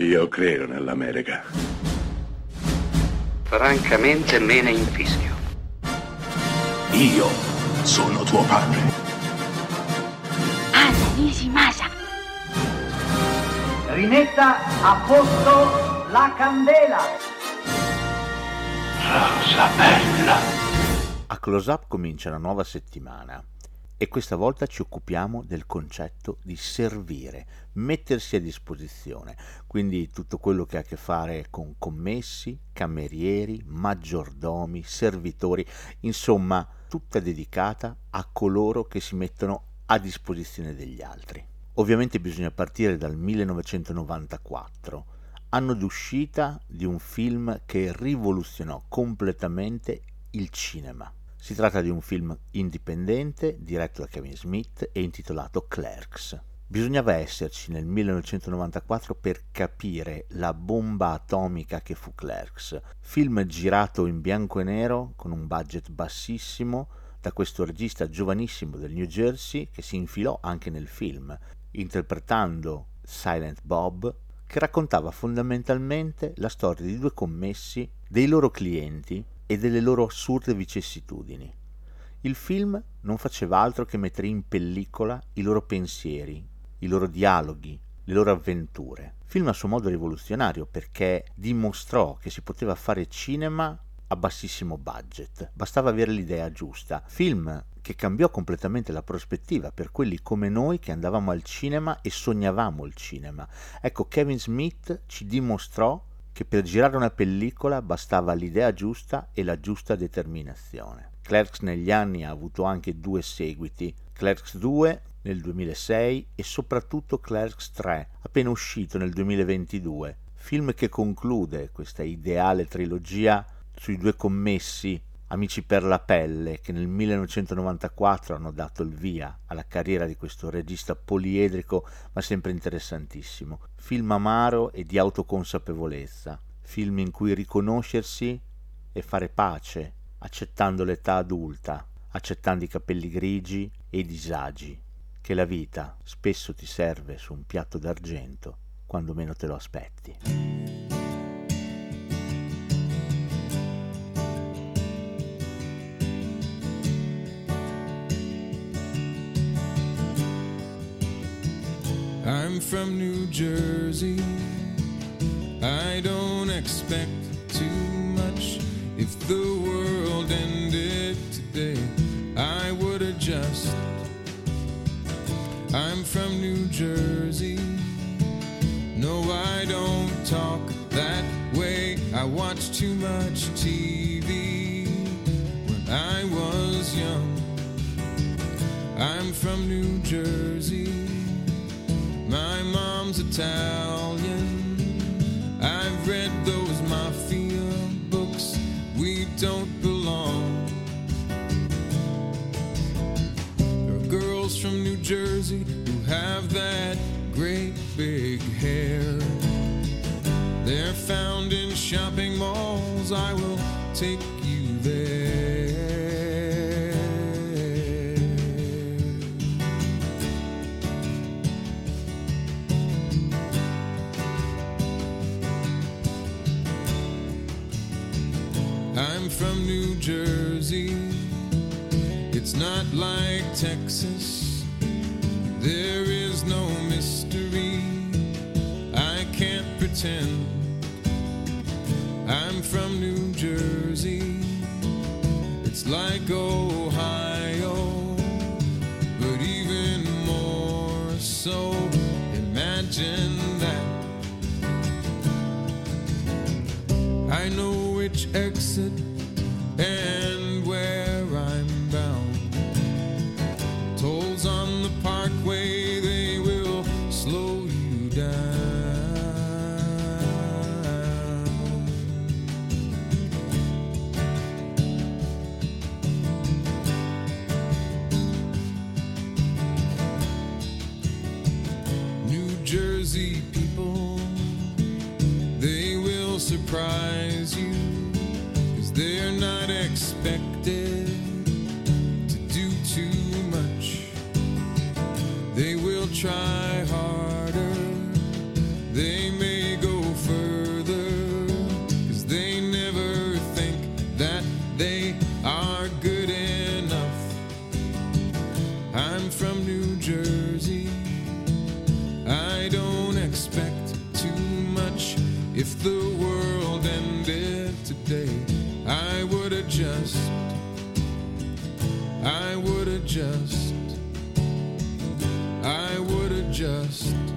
Io credo nell'America. Francamente me ne infischio. Io sono tuo padre. Anna Nishimasa. Rimetta a posto la candela. Rosa bella. A Close Up comincia una nuova settimana. E questa volta ci occupiamo del concetto di servire, mettersi a disposizione, quindi tutto quello che ha a che fare con commessi, camerieri, maggiordomi, servitori, insomma tutta dedicata a coloro che si mettono a disposizione degli altri. Ovviamente bisogna partire dal 1994, anno d'uscita di un film che rivoluzionò completamente il cinema. Si tratta di un film indipendente, diretto da Kevin Smith e intitolato Clerks. Bisognava esserci nel 1994 per capire la bomba atomica che fu Clerks. Film girato in bianco e nero, con un budget bassissimo, da questo regista giovanissimo del New Jersey che si infilò anche nel film, interpretando Silent Bob, che raccontava fondamentalmente la storia di due commessi, dei loro clienti e delle loro assurde vicissitudini. Il film non faceva altro che mettere in pellicola i loro pensieri, i loro dialoghi, le loro avventure. Film a suo modo rivoluzionario perché dimostrò che si poteva fare cinema a bassissimo budget, bastava avere l'idea giusta. Film che cambiò completamente la prospettiva per quelli come noi che andavamo al cinema e sognavamo il cinema. Ecco, Kevin Smith ci dimostrò che per girare una pellicola bastava l'idea giusta e la giusta determinazione. Clerks negli anni ha avuto anche due seguiti, Clerks 2 nel 2006 e soprattutto Clerks 3, appena uscito nel 2022, film che conclude questa ideale trilogia sui due commessi, amici per la pelle, che nel 1994 hanno dato il via alla carriera di questo regista poliedrico ma sempre interessantissimo. Film amaro e di autoconsapevolezza, film in cui riconoscersi e fare pace, accettando l'età adulta, accettando i capelli grigi e i disagi, che la vita spesso ti serve su un piatto d'argento quando meno te lo aspetti. I'm from New Jersey, I don't expect too much. If the world ended today, I would adjust. I'm from New Jersey, no, I don't talk that way. I watched too much TV when I was young. I'm from New Jersey, my mom's Italian, I've read those mafia books, we don't belong. There are girls from New Jersey who have that great big hair. They're found in shopping malls, I will take you there. I'm from New Jersey, it's not like Texas, there is no mystery, I can't pretend. I'm from New Jersey, it's like Ohio, but even more so, imagine that. I know which exit and where I'm bound. Tolls on the parkway, they will slow you down. New Jersey people, they will surprise you, cause they're not expected to do too much. They will try harder, they may go I'm from New Jersey. I don't expect too much. If the world ended today, I would adjust. I would adjust. I would adjust.